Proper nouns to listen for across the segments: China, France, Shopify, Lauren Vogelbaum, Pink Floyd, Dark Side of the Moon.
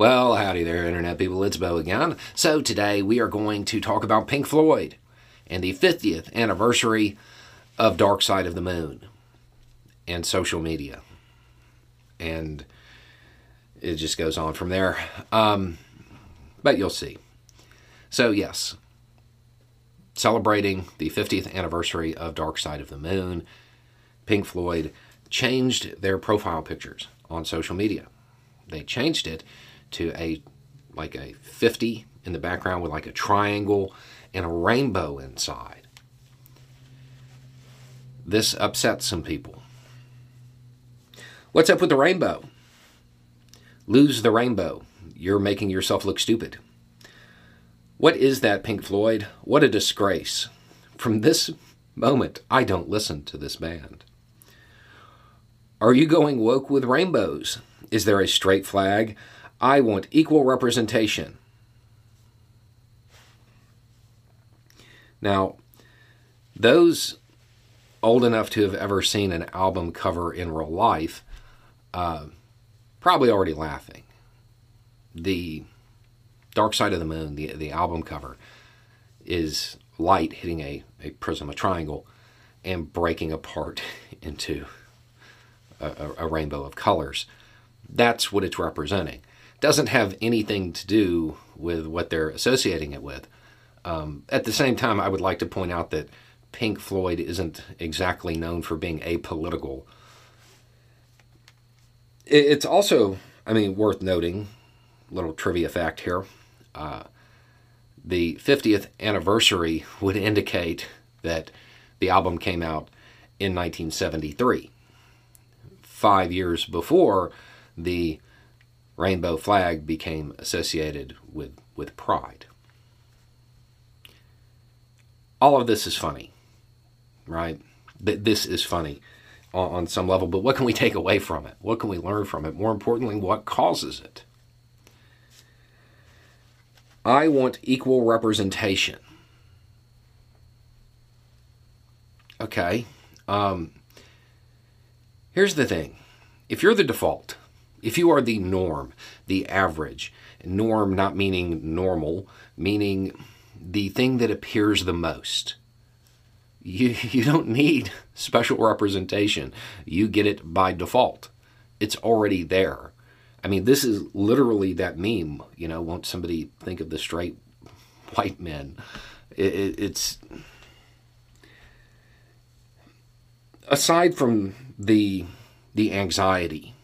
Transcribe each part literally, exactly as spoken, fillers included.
Well, howdy there, Internet people. It's Bo again. So today we are going to talk about Pink Floyd and the fiftieth anniversary of Dark Side of the Moon and social media. And it just goes on from there. Um, but you'll see. So yes, celebrating the fiftieth anniversary of Dark Side of the Moon, Pink Floyd changed their profile pictures on social media. They changed it to a like a fifty in the background with like a triangle and a rainbow inside. This upsets some people. What's up with the rainbow? Lose the rainbow. You're making yourself look stupid. What is that, Pink Floyd? What a disgrace. From this moment, I don't listen to this band. Are you going woke with rainbows? Is there a straight flag? I want equal representation. Now, those old enough to have ever seen an album cover in real life, uh, probably already laughing. The Dark Side of the Moon, the, the album cover, is light hitting a, a prism, a triangle, and breaking apart into A, a rainbow of colors. That's what it's representing. Doesn't have anything to do with what they're associating it with. Um, at the same time, I would like to point out that Pink Floyd isn't exactly known for being apolitical. It's also, I mean, worth noting, little trivia fact here, uh, the fiftieth anniversary would indicate that the album came out in nineteen seventy-three. Five years before the rainbow flag became associated with, with pride. All of this is funny, right? This is funny on, on some level, but what can we take away from it? What can we learn from it? More importantly, what causes it? I want equal representation. Okay. Um... Here's the thing. If you're the default, if you are the norm, the average, norm not meaning normal, meaning the thing that appears the most, you, you don't need special representation. You get it by default. It's already there. I mean, this is literally that meme, you know, won't somebody think of the straight white men? It, it, it's... Aside from the the anxiety,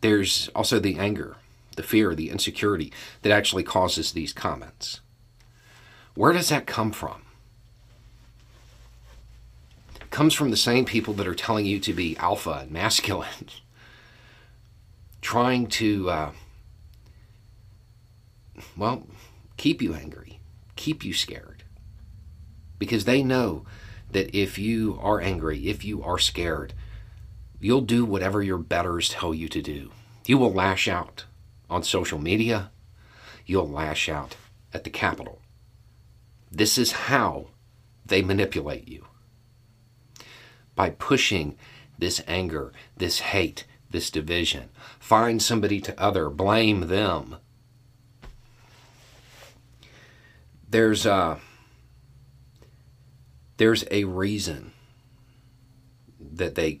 there's also the anger, the fear, the insecurity that actually causes these comments. Where does that come from? It comes from the same people that are telling you to be alpha and masculine, trying to, uh, well, keep you angry, keep you scared, because they know that if you are angry, if you are scared, you'll do whatever your betters tell you to do. You will lash out on social media. You'll lash out at the Capitol. This is how they manipulate you. By pushing this anger, this hate, this division. Find somebody to other. Blame them. There's a... Uh, There's a reason that they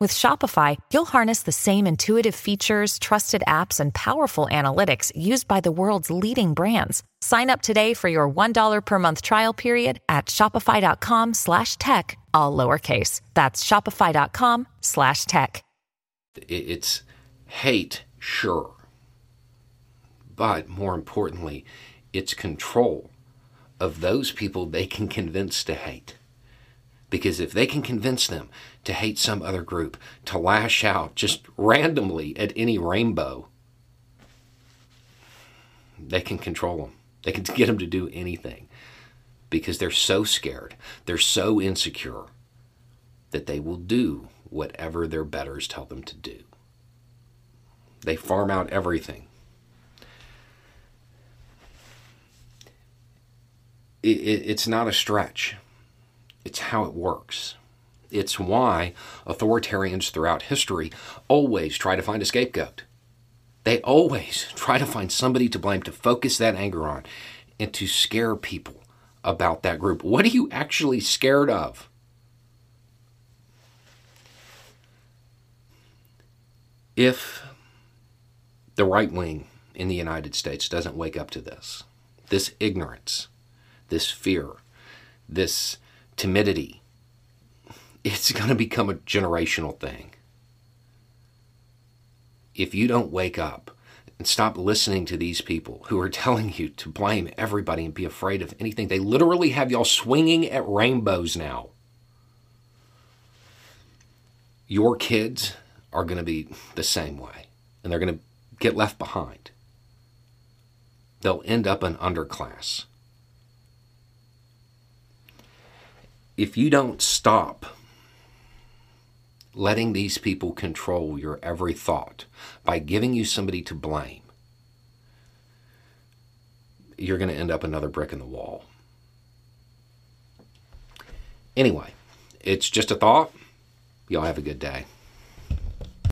With Shopify, you'll harness the same intuitive features, trusted apps, and powerful analytics used by the world's leading brands. Sign up today for your one dollar per month trial period at shopify.com slash tech, all lowercase. That's shopify.com slash tech. It's hate, sure. But more importantly, it's control of those people they can convince to hate. Because if they can convince them to hate some other group, to lash out just randomly at any rainbow, they can control them. They can get them to do anything because they're so scared, they're so insecure that they will do whatever their betters tell them to do. They farm out everything. It, it, it's not a stretch. It's how it works. It's why authoritarians throughout history always try to find a scapegoat. They always try to find somebody to blame, to focus that anger on, and to scare people about that group. What are you actually scared of? If the right wing in the United States doesn't wake up to this, this ignorance, this fear, this timidity, it's going to become a generational thing. If you don't wake up and stop listening to these people who are telling you to blame everybody and be afraid of anything, they literally have y'all swinging at rainbows now. Your kids are going to be the same way, and they're going to get left behind. They'll end up an underclass. If you don't stop letting these people control your every thought by giving you somebody to blame, you're going to end up another brick in the wall. Anyway, it's just a thought. Y'all have a good day.